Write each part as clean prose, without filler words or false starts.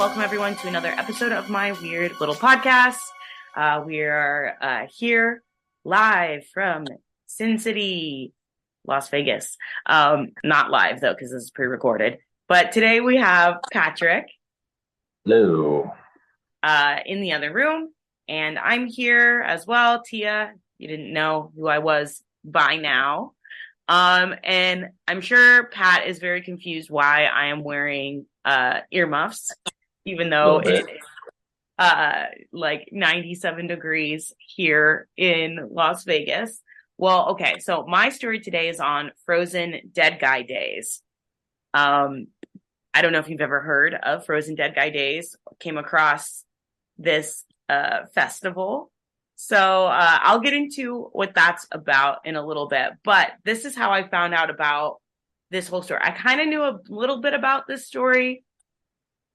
welcome everyone to another episode of my weird little podcast. We are here live from Sin City, Las Vegas. Not live though, because this is pre-recorded. But today we have Patrick. Hello. In the other room, and I'm here as well. Tia, you didn't know who I was by now. And I'm sure Pat is very confused why I am wearing earmuffs, even though it is like 97 degrees here in Las Vegas. Well, okay, so my story today is on Frozen Dead Guy Days. I don't know if you've ever heard of Frozen Dead Guy Days. Came across this festival. So I'll get into what that's about in a little bit. But this is how I found out about this whole story. I kind of knew a little bit about this story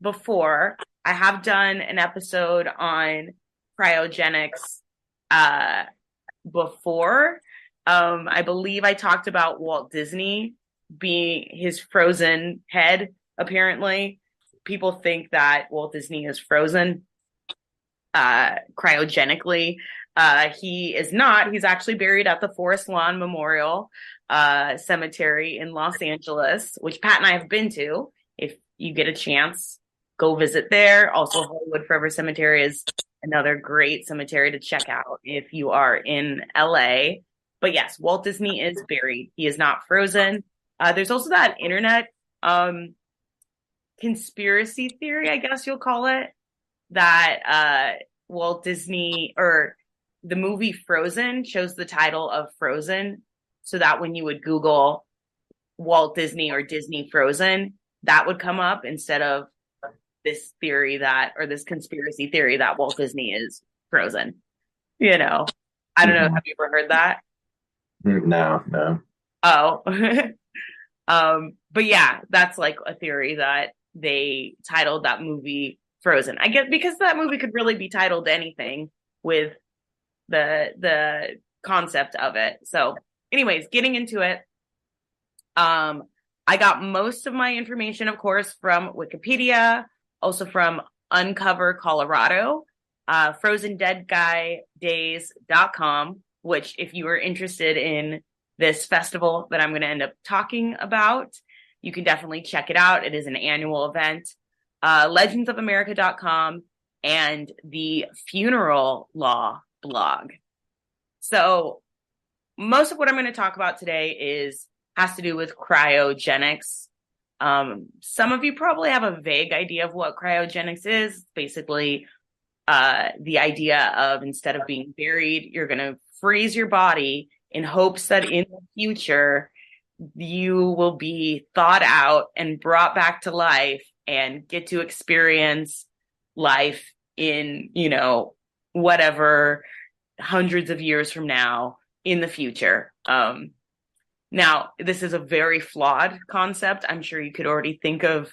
before. I have done an episode on cryogenics before. I believe I talked about Walt Disney being his frozen head. Apparently, people think that Walt Disney is frozen cryogenically. He is not. He's actually buried at the Forest Lawn Memorial Cemetery in Los Angeles, which Pat and I have been to. If you get a chance, go visit there. Also, Hollywood Forever Cemetery is another great cemetery to check out if you are in LA. But yes, Walt Disney is buried. He is not frozen. There's also that internet conspiracy theory, I guess you'll call it, that Walt Disney, or the movie Frozen, chose the title of Frozen, so that when you would Google Walt Disney or Disney Frozen, that would come up instead of this theory that, or this conspiracy theory that Walt Disney is frozen. You know, I don't know. Have you ever heard that? No. Oh. But yeah, that's like a theory that they titled that movie Frozen. I guess because that movie could really be titled anything with the concept of it. So anyways, getting into it. I got most of my information, of course, from Wikipedia, also from Uncover Colorado, frozendeadguydays.com, which if you are interested in this festival that I'm going to end up talking about, you can definitely check it out. It is an annual event. Legendsofamerica.com and the Funeral Law blog. So most of what I'm going to talk about today has to do with cryogenics. Some of you probably have a vague idea of what cryogenics is. It's basically the idea of, instead of being buried, you're going to freeze your body in hopes that in the future you will be thawed out and brought back to life and get to experience life in, you know, whatever, hundreds of years from now in the future. Now, this is a very flawed concept. I'm sure you could already think of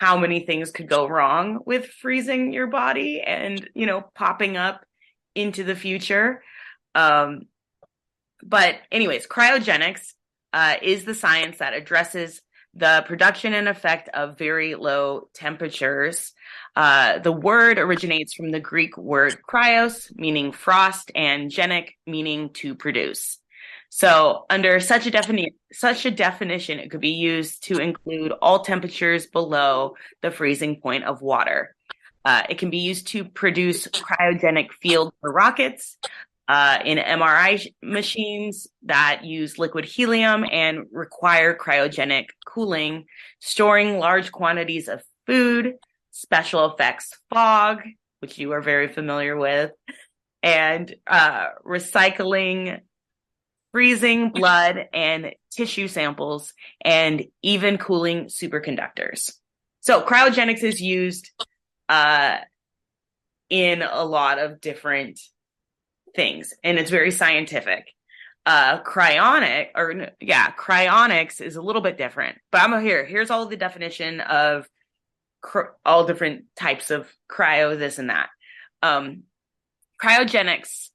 how many things could go wrong with freezing your body and, you know, popping up into the future. But anyways, cryogenics is the science that addresses the production and effect of very low temperatures. The word originates from the Greek word cryos, meaning frost, and genic, meaning to produce. So under such a definition, it could be used to include all temperatures below the freezing point of water. It can be used to produce cryogenic field for rockets, in MRI machines that use liquid helium and require cryogenic cooling, storing large quantities of food, special effects fog, which you are very familiar with, and recycling, freezing blood and tissue samples, and even cooling superconductors. So cryogenics is used in a lot of different things, and it's very scientific. Cryonics is a little bit different, but here's all the definition of all different types of cryo, this and that. Cryogenics,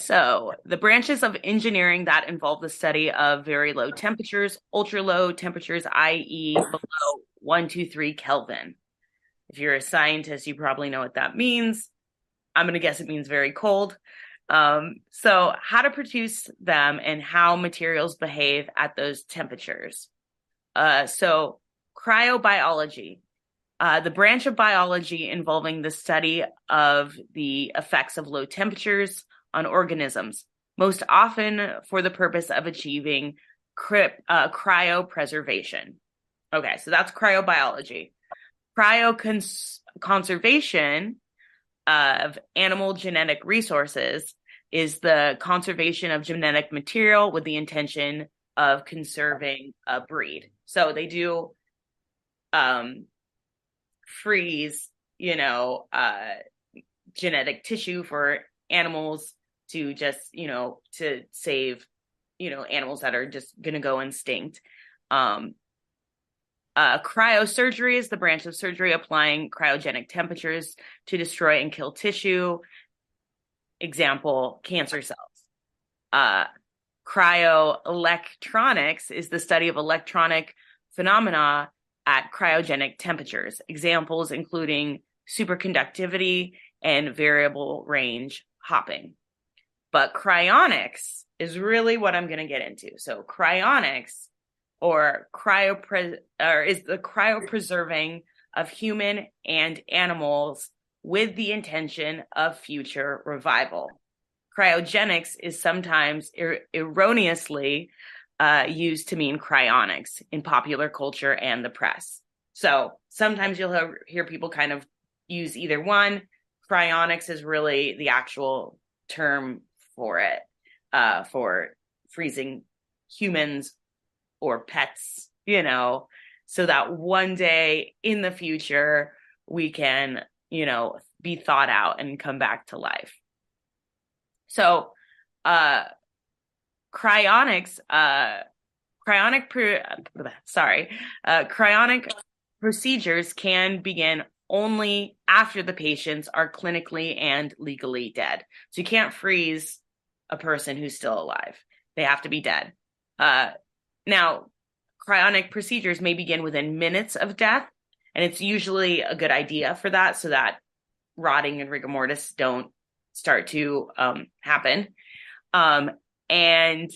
so the branches of engineering that involve the study of very low temperatures, ultra low temperatures, i.e. below 123 Kelvin. If you're a scientist, you probably know what that means. I'm going to guess it means very cold. So how to produce them and how materials behave at those temperatures. So cryobiology, the branch of biology involving the study of the effects of low temperatures on organisms, most often for the purpose of achieving cryopreservation. Okay, so that's cryobiology. Cryoconservation of animal genetic resources is the conservation of genetic material with the intention of conserving a breed. So they do freeze, genetic tissue for animals to just, to save, animals that are just going to go extinct. Cryosurgery is the branch of surgery applying cryogenic temperatures to destroy and kill tissue. Example, cancer cells. Cryoelectronics is the study of electronic phenomena at cryogenic temperatures. Examples including superconductivity and variable range hopping. But cryonics is really what I'm going to get into. So cryonics is the cryopreserving of human and animals with the intention of future revival. Cryogenics is sometimes erroneously used to mean cryonics in popular culture and the press. So sometimes you'll hear people kind of use either one. Cryonics is really the actual term for it, for freezing humans or pets, so that one day in the future we can, be thawed out and come back to life. So, cryonic procedures can begin only after the patients are clinically and legally dead. So you can't freeze a person who's still alive. They have to be dead. Now, cryonic procedures may begin within minutes of death, and it's usually a good idea for that so that rotting and rigor mortis don't start to happen. And the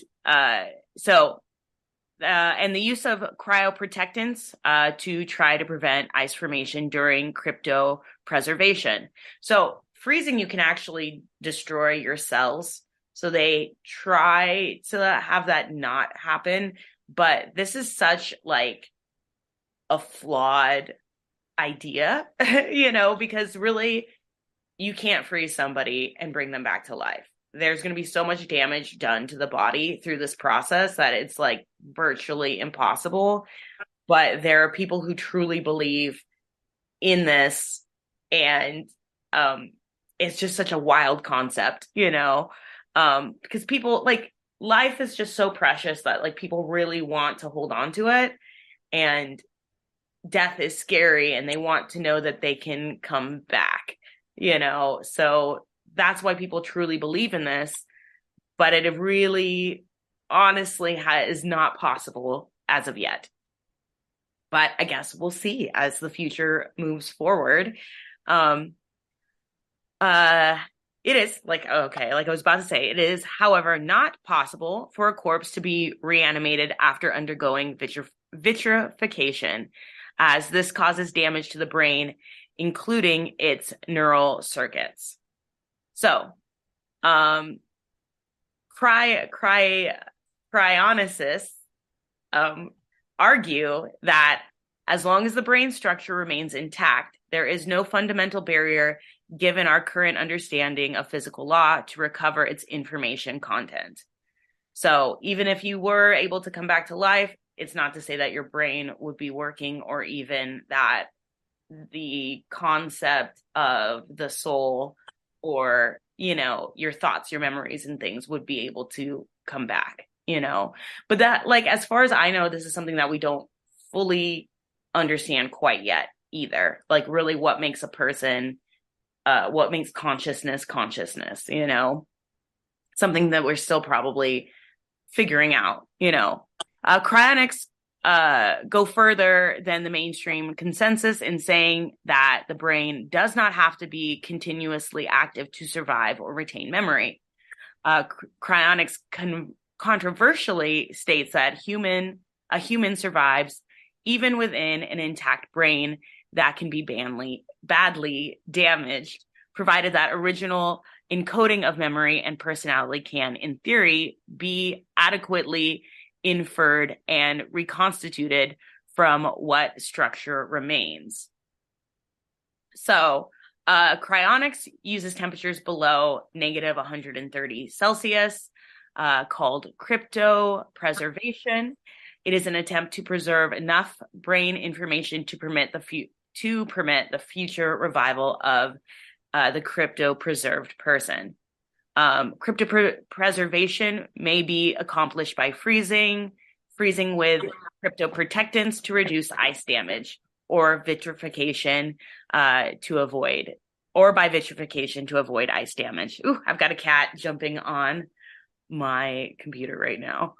use of cryoprotectants to try to prevent ice formation during cryopreservation. So freezing, you can actually destroy your cells. So they try to have that not happen. But this is such a flawed idea, because really you can't freeze somebody and bring them back to life. There's going to be so much damage done to the body through this process that it's virtually impossible. But there are people who truly believe in this. And it's just such a wild concept, because people life is just so precious that people really want to hold on to it, and death is scary and they want to know that they can come back, so that's why people truly believe in this. But it really honestly is not possible as of yet. But I guess we'll see as the future moves forward. It is I was about to say, it is, however, not possible for a corpse to be reanimated after undergoing vitrification, as this causes damage to the brain, including its neural circuits. So, cryonicists argue that as long as the brain structure remains intact, there is no fundamental barrier, given our current understanding of physical law, to recover its information content. So even if you were able to come back to life, it's not to say that your brain would be working, or even that the concept of the soul or, your thoughts, your memories and things would be able to come back, But that, as far as I know, this is something that we don't fully understand quite yet either. Really what makes a person... what makes consciousness, something that we're still probably figuring out. Cryonics go further than the mainstream consensus in saying that the brain does not have to be continuously active to survive or retain memory. Cryonics controversially states that a human survives even within an intact brain that can be badly damaged, provided that original encoding of memory and personality can, in theory, be adequately inferred and reconstituted from what structure remains. So cryonics uses temperatures below negative 130 Celsius, called cryopreservation. It is an attempt to preserve enough brain information to permit the future revival of the crypto-preserved person. Cryptopreservation may be accomplished by freezing with cryptoprotectants to reduce ice damage, or vitrification to avoid ice damage. Ooh, I've got a cat jumping on my computer right now.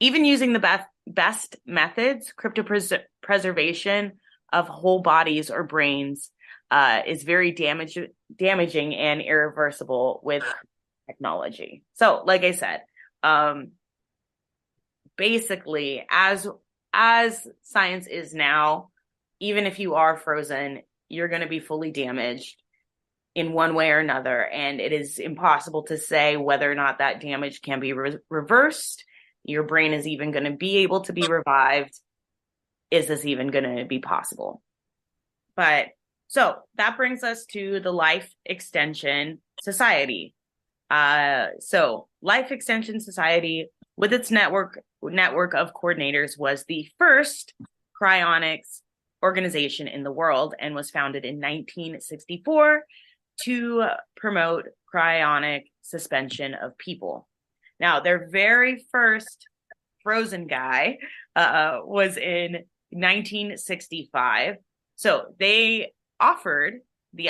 Even using the best methods, cryptopreservation of whole bodies or brains is very damaging and irreversible with technology. So, like I said, basically, as science is now, even if you are frozen, you're going to be fully damaged in one way or another, and it is impossible to say whether or not that damage can be reversed. Your brain is even going to be able to be revived. Is this even going to be possible? But so that brings us to the Life Extension Society. So Life Extension Society, with its network of coordinators, was the first cryonics organization in the world and was founded in 1964 to promote cryonic suspension of people. Now, their very first Frozen guy was in 1965. So they the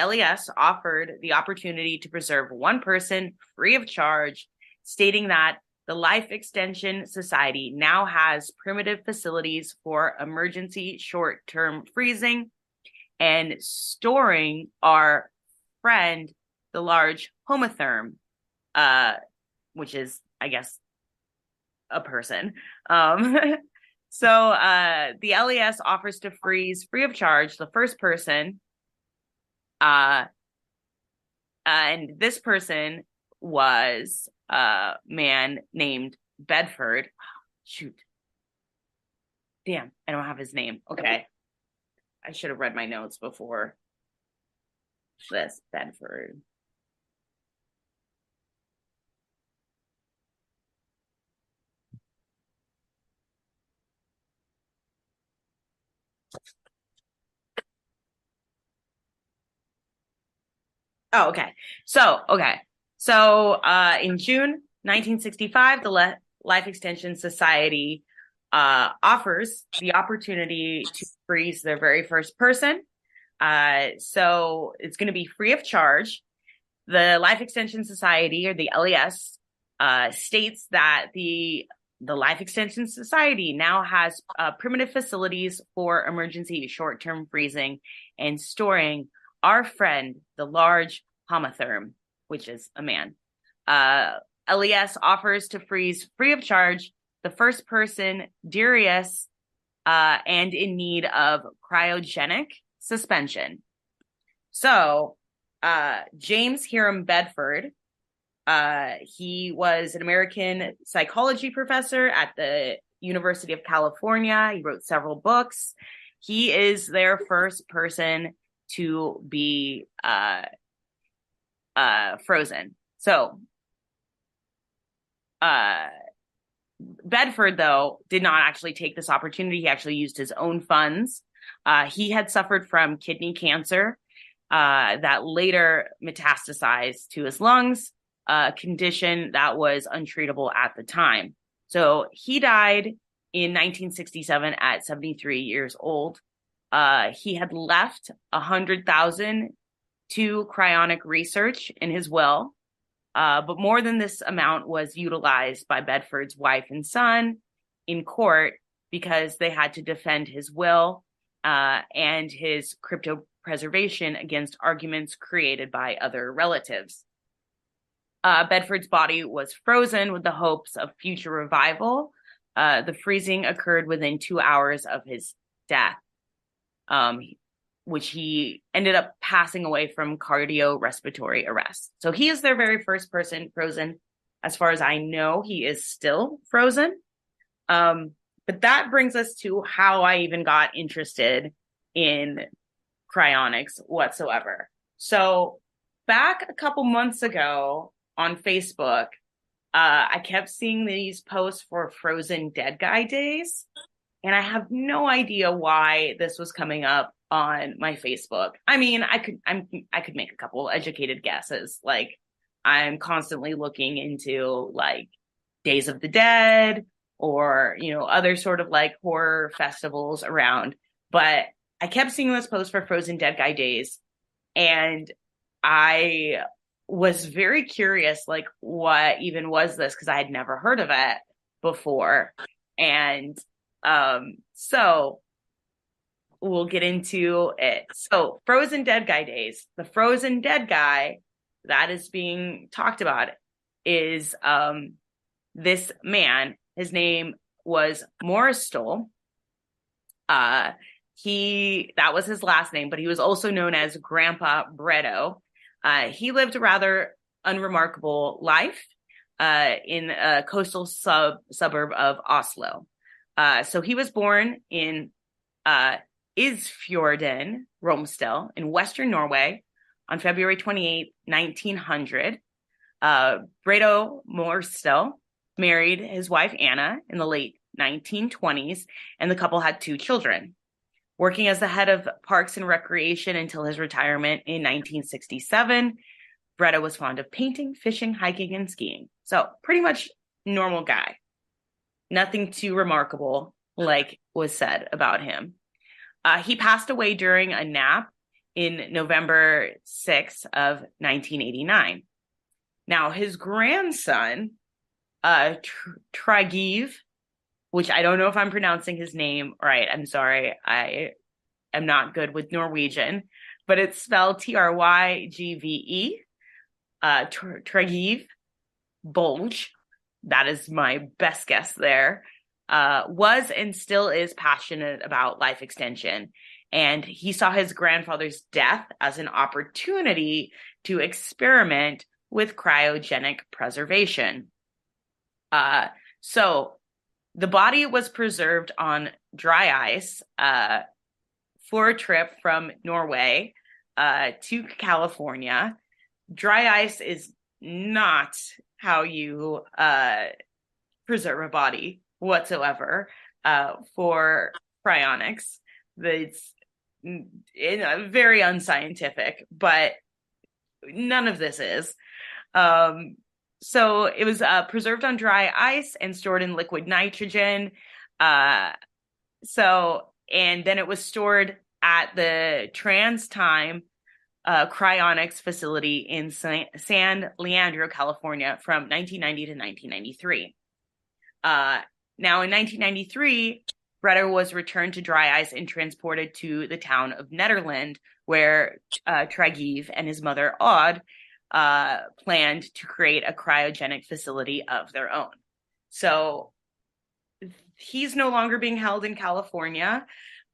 LES offered the opportunity to preserve one person free of charge, stating that the Life Extension Society now has primitive facilities for emergency short-term freezing and storing our friend, the large homotherm, which is, I guess, a person. So the LES offers to freeze free of charge the first person. And this person was a man named Bedford. Oh, shoot. Damn, I don't have his name. Okay. I should have read my notes before this. Bedford. Oh, okay. So, in June 1965, the Life Extension Society offers the opportunity to freeze their very first person. So it's going to be free of charge. The Life Extension Society, or the LES, states that the Life Extension Society now has primitive facilities for emergency short-term freezing and storing our friend, the large homotherm, which is a man. LES offers to freeze free of charge the first person, Darius, and in need of cryogenic suspension. So James Hiram Bedford, he was an American psychology professor at the University of California. He wrote several books. He is their first person to be frozen. So Bedford, though, did not actually take this opportunity. He actually used his own funds. He had suffered from kidney cancer that later metastasized to his lungs, a condition that was untreatable at the time. So he died in 1967 at 73 years old. He had left $100,000 to cryonic research in his will, but more than this amount was utilized by Bedford's wife and son, in court because they had to defend his will and his cryopreservation against arguments created by other relatives. Bedford's body was frozen with the hopes of future revival. The freezing occurred within 2 hours of his death, which he ended up passing away from cardiorespiratory arrest. So he is their very first person frozen. As far as I know, he is still frozen. But that brings us to how I even got interested in cryonics whatsoever. So back a couple months ago on Facebook, I kept seeing these posts for Frozen Dead Guy Days, and I have no idea why this was coming up on my Facebook. I mean, I could make a couple educated guesses. Like, I'm constantly looking into like Days of the Dead or, you know, other sort of like horror festivals around. But I kept seeing this post for Frozen Dead Guy Days, and I was very curious, like, what even was this? Because I had never heard of it before. And so we'll get into it. So Frozen Dead Guy Days, the frozen dead guy that is being talked about is this man. His name was Morstøl. That was his last name, but he was also known as Grandpa Bredo. He lived a rather unremarkable life in a coastal suburb of Oslo. So he was born in Isfjorden, Romsdal, in Western Norway on February 28, 1900. Bredo Morstøl married his wife, Anna, in the late 1920s, and the couple had 2 children. Working as the head of Parks and Recreation until his retirement in 1967, Bredo was fond of painting, fishing, hiking, and skiing. So pretty much normal guy. Nothing too remarkable, like was said about him. He passed away during a nap in November 6 of 1989. Now, his grandson, Trygve, which I don't know if I'm pronouncing his name right. I'm sorry. I am not good with Norwegian, but it's spelled Trygve, Trygve Bolch. That is my best guess there. Was and still is passionate about life extension. And he saw his grandfather's death as an opportunity to experiment with cryogenic preservation. So the body was preserved on dry ice for a trip from Norway to California. Dry ice is not how you preserve a body whatsoever for cryonics. It's very unscientific, but none of this is. So it was preserved on dry ice and stored in liquid nitrogen. And then it was stored at the Trans Time cryonics facility in San Leandro, California, from 1990 to 1993. Now, in 1993, Bredo was returned to dry ice and transported to the town of Nederland, where Trygve and his mother, Aud, planned to create a cryogenic facility of their own. So he's no longer being held in California.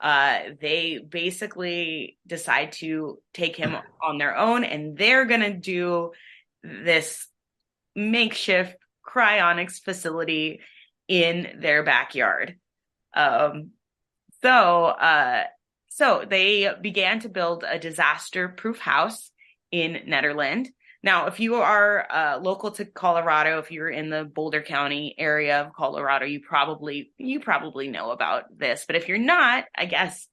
They basically decide to take him on their own, and they're going to do this makeshift cryonics facility in their backyard. So they began to build a disaster-proof house in Nederland. Now, if you are local to Colorado, if you're in the Boulder County area of Colorado, you probably know about this. But if you're not, I guess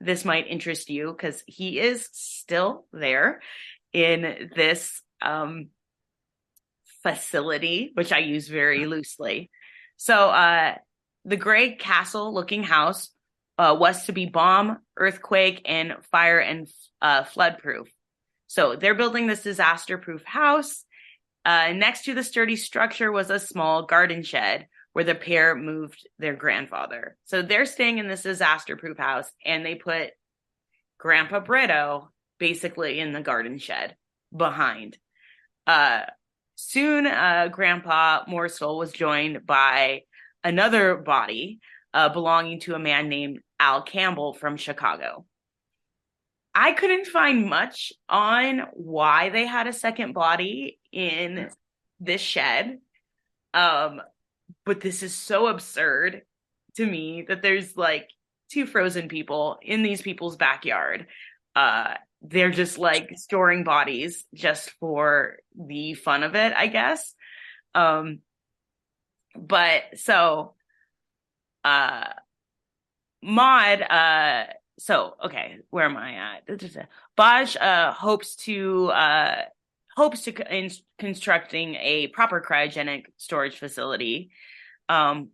this might interest you, because he is still there in this facility, which I use very loosely. So the gray castle-looking house was to be bomb, earthquake, and fire and flood-proof. So they're building this disaster-proof house. Next to the sturdy structure was a small garden shed where the pair moved their grandfather. So they're staying in this disaster-proof house, and they put Grandpa Bredo basically in the garden shed behind. Soon, Grandpa Morstøl was joined by another body belonging to a man named Al Campbell from Chicago. I couldn't find much on why they had a second body in this shed. But this is so absurd to me that there's like two frozen people in these people's backyard. They're just like storing bodies just for the fun of it, I guess. But so Maud, okay, where am I at? Bosch hopes to constructing a proper cryogenic storage facility.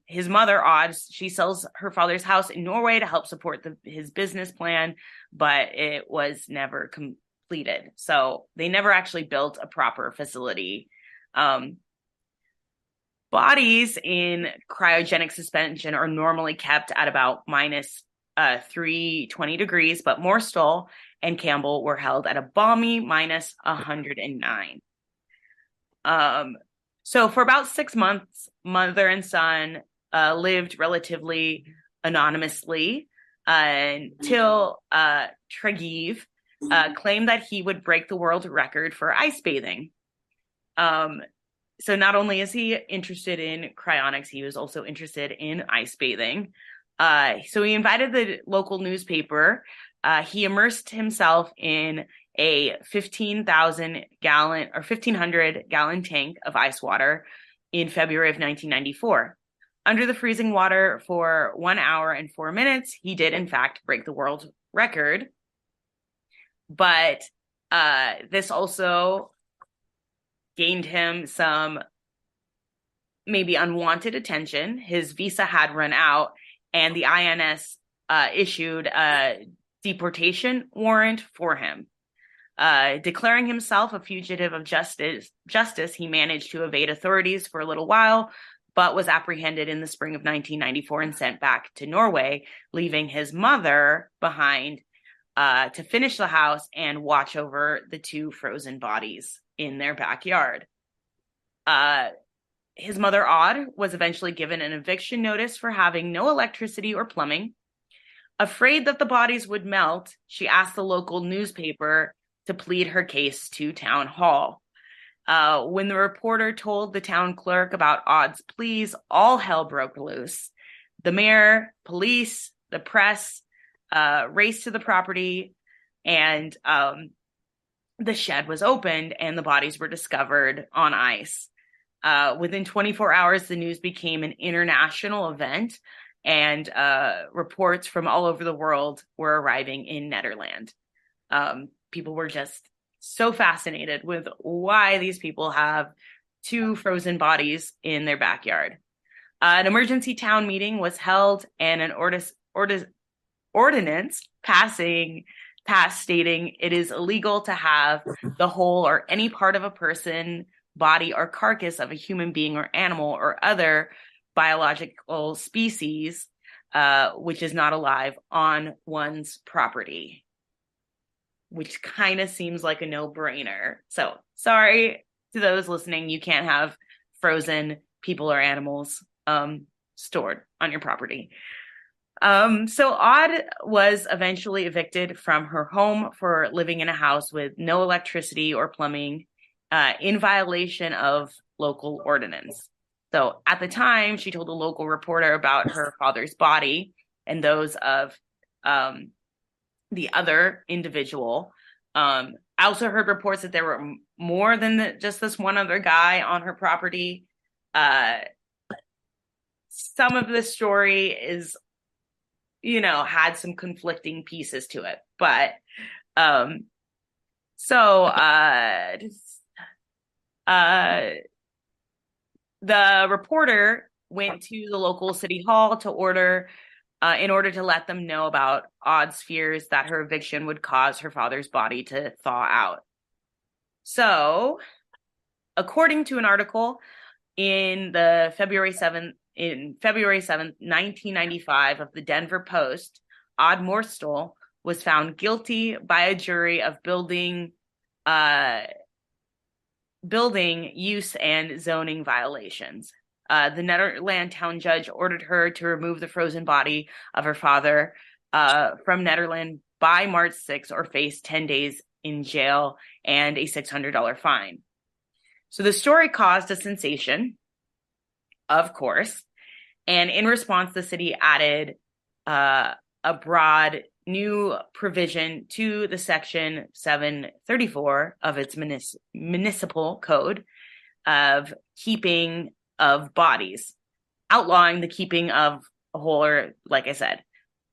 His mother, Aud, she sells her father's house in Norway to help support his business plan, but it was never completed. So they never actually built a proper facility. Bodies in cryogenic suspension are normally kept at about minus 320 degrees, but Morstøl and Campbell were held at a balmy minus 109. So for about 6 months, mother and son lived relatively anonymously until Trygve claimed that he would break the world record for ice bathing. So not only is he interested in cryonics, he was also interested in ice bathing. So he invited the local newspaper. He immersed himself in a 1,500 gallon tank of ice water in February of 1994. Under the freezing water for 1 hour and 4 minutes, he did in fact break the world record. But this also gained him some maybe unwanted attention. His visa had run out, and the INS issued a deportation warrant for him. Declaring himself a fugitive of justice, he managed to evade authorities for a little while, but was apprehended in the spring of 1994 and sent back to Norway, leaving his mother behind to finish the house and watch over the two frozen bodies in their backyard. His mother, Aud, was eventually given an eviction notice for having no electricity or plumbing. Afraid that the bodies would melt, she asked the local newspaper to plead her case to town hall. When the reporter told the town clerk about Aud's pleas, all hell broke loose. The mayor, police, the press raced to the property, and the shed was opened and the bodies were discovered on ice. Within 24 hours, the news became an international event, and reports from all over the world were arriving in Nederland. People were just so fascinated with why these people have two frozen bodies in their backyard. An emergency town meeting was held, and an ordinance passed stating it is illegal to have the whole or any part of a person, body, or carcass of a human being or animal or other biological species, which is not alive, on one's property. Which kind of seems like a no-brainer. So sorry to those listening, you can't have frozen people or animals stored on your property. So Aud was eventually evicted from her home for living in a house with no electricity or plumbing in violation of local ordinance. So at the time, she told a local reporter about her father's body and those of the other individual. I also heard reports that there were more than just this one other guy on her property. Some of the story is, had some conflicting pieces to it, but the reporter went to the local city hall to order in order to let them know about Aud's fears that her eviction would cause her father's body to thaw out. So, according to an article In February 7th, 1995, of the Denver Post, Aud Morstøl was found guilty by a jury of building use and zoning violations. The Nederland town judge ordered her to remove the frozen body of her father from Nederland by March 6 or face 10 days in jail and a $600 fine. So the story caused a sensation, of course, and in response, the city added a broad new provision to the Section 734 of its municipal code of keeping of bodies, outlawing the keeping of a whole or, like I said,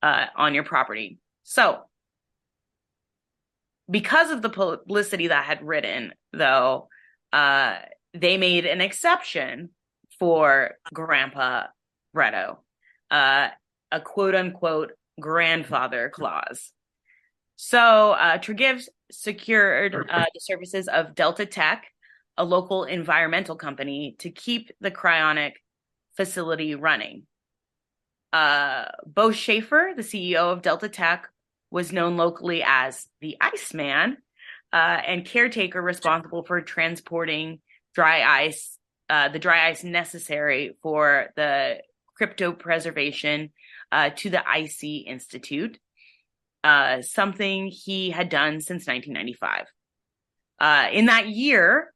on your property. So because of the publicity that had ridden, though, they made an exception for Grandpa Bredo, a quote-unquote grandfather clause. So Trygve secured the services of Delta Tech, a local environmental company, to keep the cryonic facility running. Bo Schaefer, the CEO of Delta Tech, was known locally as the Iceman, and caretaker responsible for transporting dry ice, the dry ice necessary for the cryopreservation to the Icy Institute, something he had done since 1995. In that year,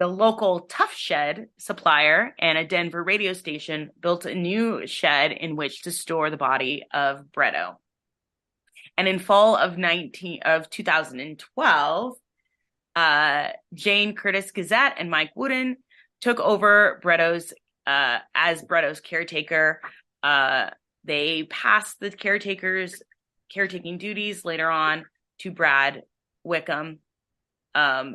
the local Tough Shed supplier and a Denver radio station built a new shed in which to store the body of Bredo. And in fall of 2012, Jane Curtis Gazette and Mike Wooden took over Bredo's as Bredo's caretaker. They passed the caretaking duties later on to Brad Wickham, a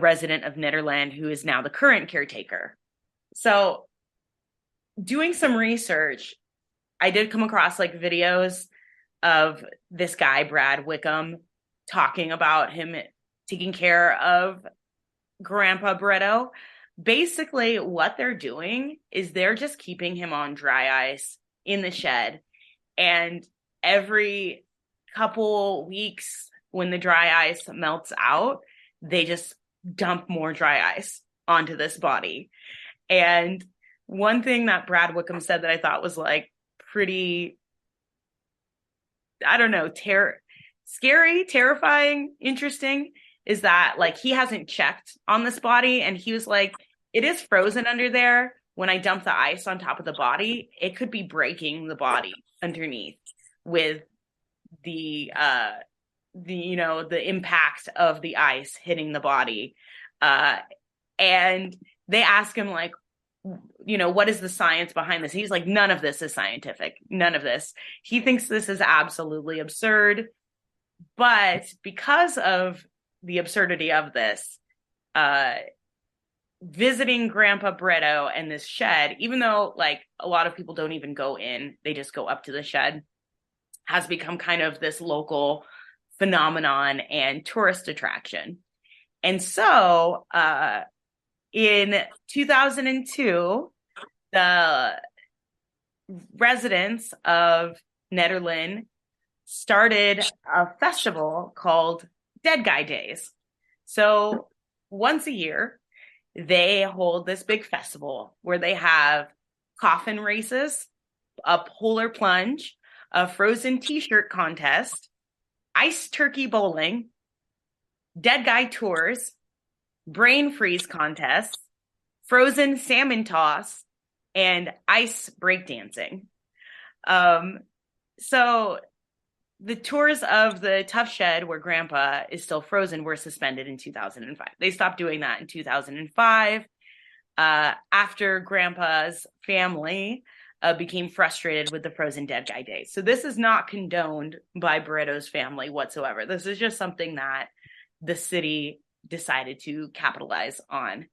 resident of Nederland, who is now the current caretaker. So, doing some research, I did come across like videos of this guy, Brad Wickham, talking about him taking care of Grandpa Bredo. Basically, what they're doing is they're just keeping him on dry ice in the shed. And every couple weeks, when the dry ice melts out, they just dump more dry ice onto this body. And one thing that Brad Wickham said that I thought was like pretty, I don't know, scary, terrifying, interesting, is that like he hasn't checked on this body. And he was like, it is frozen under there. When I dump the ice on top of the body, it could be breaking the body underneath with the impact of the ice hitting the body. And they ask him like, you know, what is the science behind this? He's like, none of this is scientific. None of this. He thinks this is absolutely absurd. But because of the absurdity of this, visiting Grandpa Bredo and this shed, even though like a lot of people don't even go in, they just go up to the shed, has become kind of this local phenomenon and tourist attraction. And so in 2002, the residents of Nederland started a festival called Dead Guy Days. So once a year, they hold this big festival where they have coffin races, a polar plunge, a frozen t-shirt contest, ice turkey bowling, dead guy tours, brain freeze contests, frozen salmon toss, and ice breakdancing. So the tours of the Tough Shed, where Grandpa is still frozen, were suspended in 2005. They stopped doing that in 2005 after Grandpa's family became frustrated with the Frozen Dead Guy Days. So this is not condoned by Bredo's family whatsoever. This is just something that the city decided to capitalize on.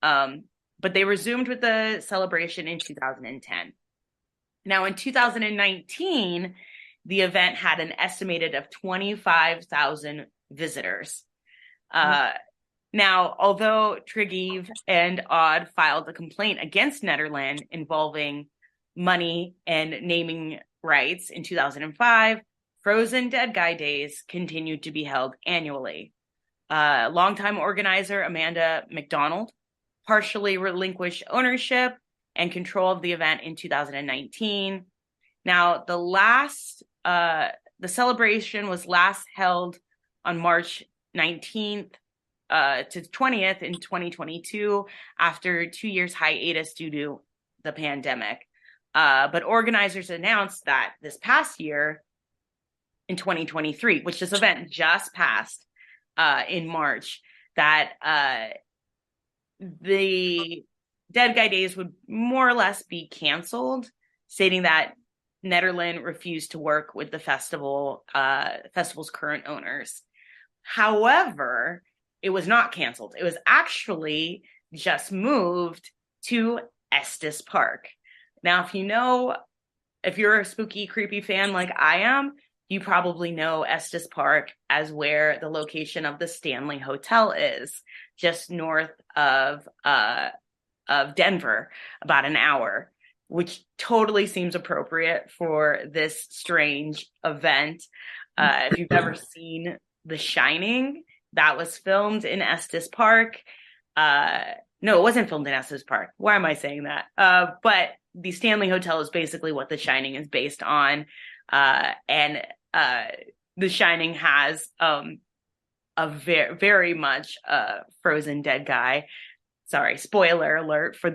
But they resumed with the celebration in 2010. Now, in 2019... the event had an estimated of 25,000 visitors. Now, although Trygve and Aud filed a complaint against Nederland involving money and naming rights in 2005, Frozen Dead Guy Days continued to be held annually. Longtime organizer Amanda McDonald partially relinquished ownership and control of the event in 2019. Now, the celebration was last held on March 19th to 20th in 2022 after 2 years hiatus due to the pandemic. But organizers announced that this past year, in 2023, which this event just passed in March, that the Dead Guy Days would more or less be canceled, stating that Nederland refused to work with the festival's current owners. However, it was not canceled. It was actually just moved to Estes Park. Now, if you're a spooky, creepy fan like I am, you probably know Estes Park as where the location of the Stanley Hotel is, just north of Denver, about an hour, which totally seems appropriate for this strange event. If you've ever seen The Shining, that was filmed in Estes Park. No, it wasn't filmed in Estes Park. Why am I saying that? But the Stanley Hotel is basically what The Shining is based on. And The Shining has a very much frozen dead guy. Sorry, spoiler alert for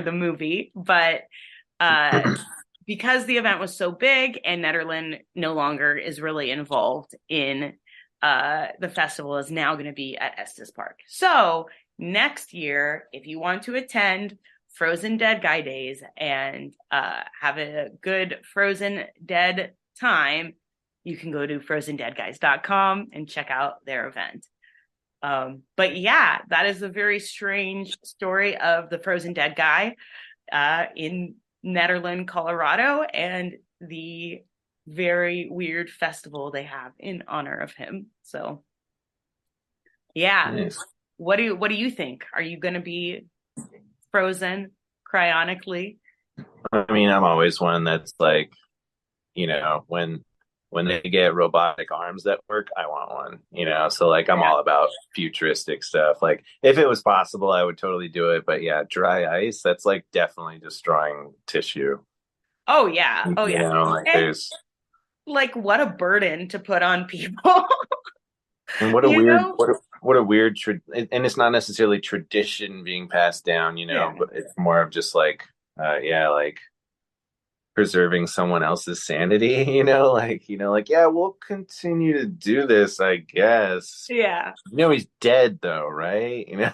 the movie. But because the event was so big and Nederland no longer is really involved in the festival, is now going to be at Estes Park. So next year, if you want to attend Frozen Dead Guy Days and have a good frozen dead time, you can go to frozendeadguys.com and check out their event. But yeah, that is a very strange story of the frozen dead guy in Nederland, Colorado, and the very weird festival they have in honor of him. So yeah. Nice. What do you think? Are you going to be frozen cryonically? I mean, I'm always one that's like, when they get robotic arms that work, I want one, so like I'm all about futuristic stuff. Like if it was possible, I would totally do it. But yeah, dry ice, that's like definitely destroying tissue. Oh yeah. Oh yeah. Like what a burden to put on people. And what a weird, and it's not necessarily tradition being passed down, but it's more of just like, like preserving someone else's sanity, we'll continue to do this, I guess. Yeah. He's dead though, right? Yeah.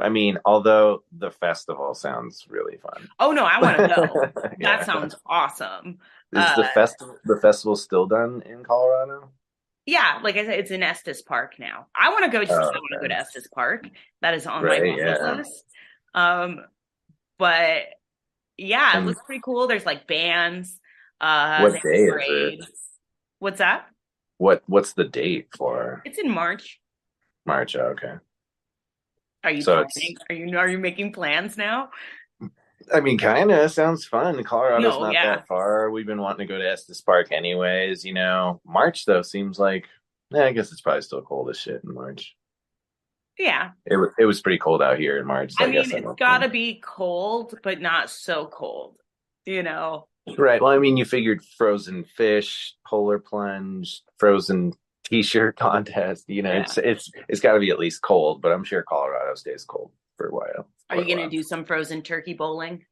I mean, although the festival sounds really fun. Oh no, I want to go. That sounds awesome. Is the festival still done in Colorado? Yeah, like I said, it's in Estes Park now. I want to go. I want to go to Estes Park. That is on my list. But yeah, it looks pretty cool. There's like bands. What day is it? What's that? What's the date for? It's in March. March. Oh, okay. Are you planning? Are you making plans now? I mean, kind of. Sounds fun. Colorado's not that far. We've been wanting to go to Estes Park anyways, March, though, seems like... I guess it's probably still cold as shit in March. Yeah. It was pretty cold out here in March. So I guess it's got to be cold, but not so cold, Right. Well, you figured frozen fish, polar plunge, frozen t-shirt contest, It's got to be at least cold, but I'm sure Colorado stays cold for a while. Are you going to do some frozen turkey bowling?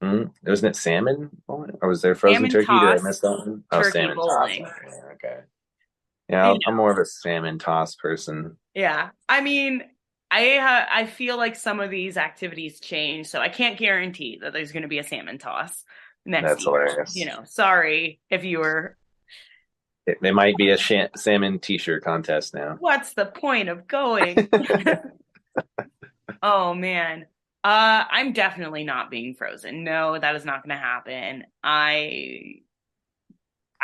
Wasn't it salmon bowling? Or was there frozen turkey? Did I miss that one? Oh, salmon bowling. Toss. Yeah, okay. Yeah, I'm more of a salmon toss person. Yeah. I feel like some of these activities change, so I can't guarantee that there's going to be a salmon toss next year. That's hilarious. Sorry if you were... There might be a salmon t-shirt contest now. What's the point of going? Oh, man. I'm definitely not being frozen. No, that is not going to happen. I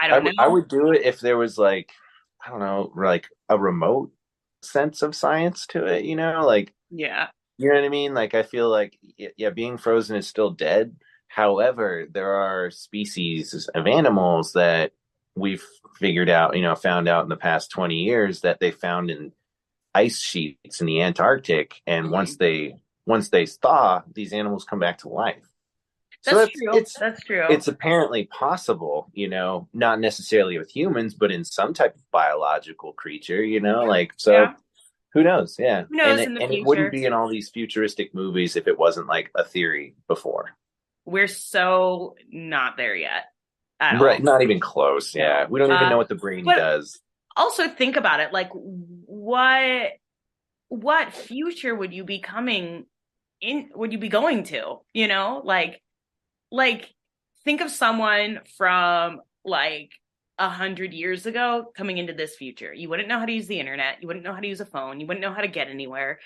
don't know. I would do it if there was like a remote sense of science to it, you know, like, yeah, you know what I mean? Like, I feel like, yeah, being frozen is still dead. However, there are species of animals that we've figured out, you know, found out in the past 20 years that they found in ice sheets in the Antarctic. And mm-hmm. once they thaw, these animals come back to life. So that's true. It's apparently possible, you know, not necessarily with humans, but in some type of biological creature, you know, like, so yeah. Who knows? Yeah. Who knows and it wouldn't be in all these futuristic movies if it wasn't like a theory before. We're so not there yet. Right. Not even close. Yeah. We don't even know what the brain does. Also think about it. Like what future would you be coming in? Would you be going to, you know, like think of someone from like 100 years ago coming into this future. You wouldn't know how to use the internet. You wouldn't know how to use a phone. You wouldn't know how to get anywhere.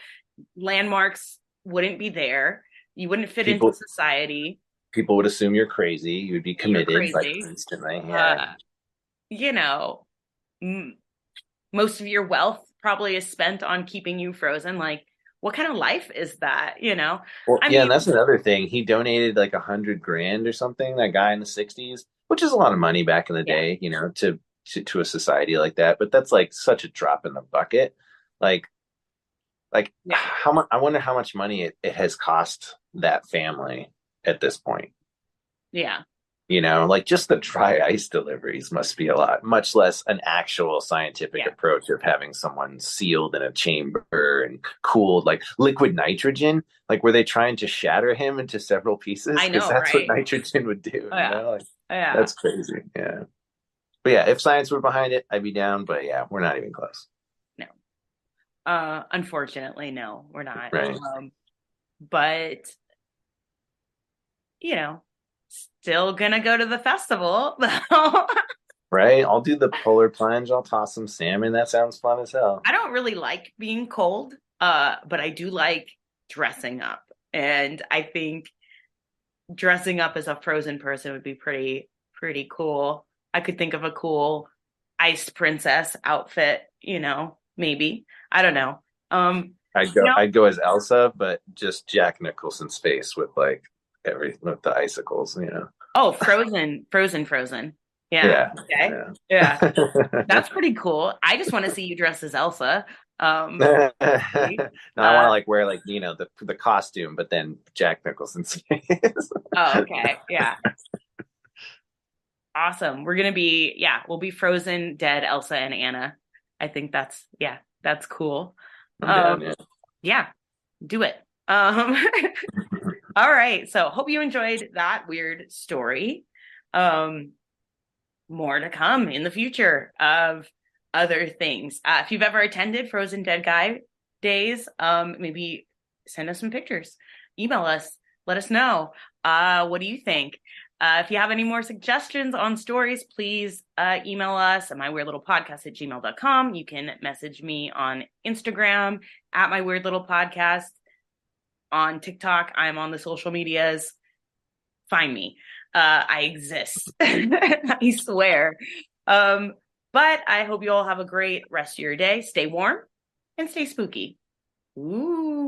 Landmarks wouldn't be there. You wouldn't fit into society. People would assume you're crazy. You would be committed like instantly. Yeah. You know, most of your wealth probably is spent on keeping you frozen. Like, what kind of life is that? You know? Well, I mean, that's another thing. He donated like $100,000 or something, that guy in the 60s, which is a lot of money back in the day, you know, to a society like that. But that's like such a drop in the bucket. Like how much, I wonder how much money it has cost that family at this point. Yeah. You know, like just the dry ice deliveries must be a lot, much less an actual scientific approach of having someone sealed in a chamber and cooled like liquid nitrogen. Like, were they trying to shatter him into several pieces? I know, because that's right? What nitrogen would do. Oh, yeah. You know? Like, yeah. That's crazy. Yeah. But yeah, if science were behind it, I'd be down. But yeah, we're not even close. Unfortunately, no, we're not. Right. But you know, still gonna go to the festival. Right. I'll do the polar plunge. I'll toss some salmon. That sounds fun as hell. I don't really like being cold, but I do like dressing up, and I think dressing up as a frozen person would be pretty cool. I could think of a cool ice princess outfit. You know, maybe. I don't know. I'd go as Elsa, but just Jack Nicholson's face with like with the icicles, you know. Oh, frozen. Yeah. Okay. That's pretty cool. I just want to see you dressed as Elsa. No, I want to like wear like, you know, the costume, but then Jack Nicholson's face. Oh, okay. Yeah. Awesome. We're gonna be we'll be frozen, dead, Elsa and Anna. I think that's cool. Yeah, do it. All right. So hope you enjoyed that weird story. More to come in the future of other things. If you've ever attended Frozen Dead Guy Days, maybe send us some pictures, email us, let us know. What do you think? If you have any more suggestions on stories, please email us at myweirdlittlepodcast@gmail.com. You can message me on Instagram at myweirdlittlepodcast. On TikTok, I'm on the social medias. Find me. I exist. I swear. But I hope you all have a great rest of your day. Stay warm and stay spooky. Ooh.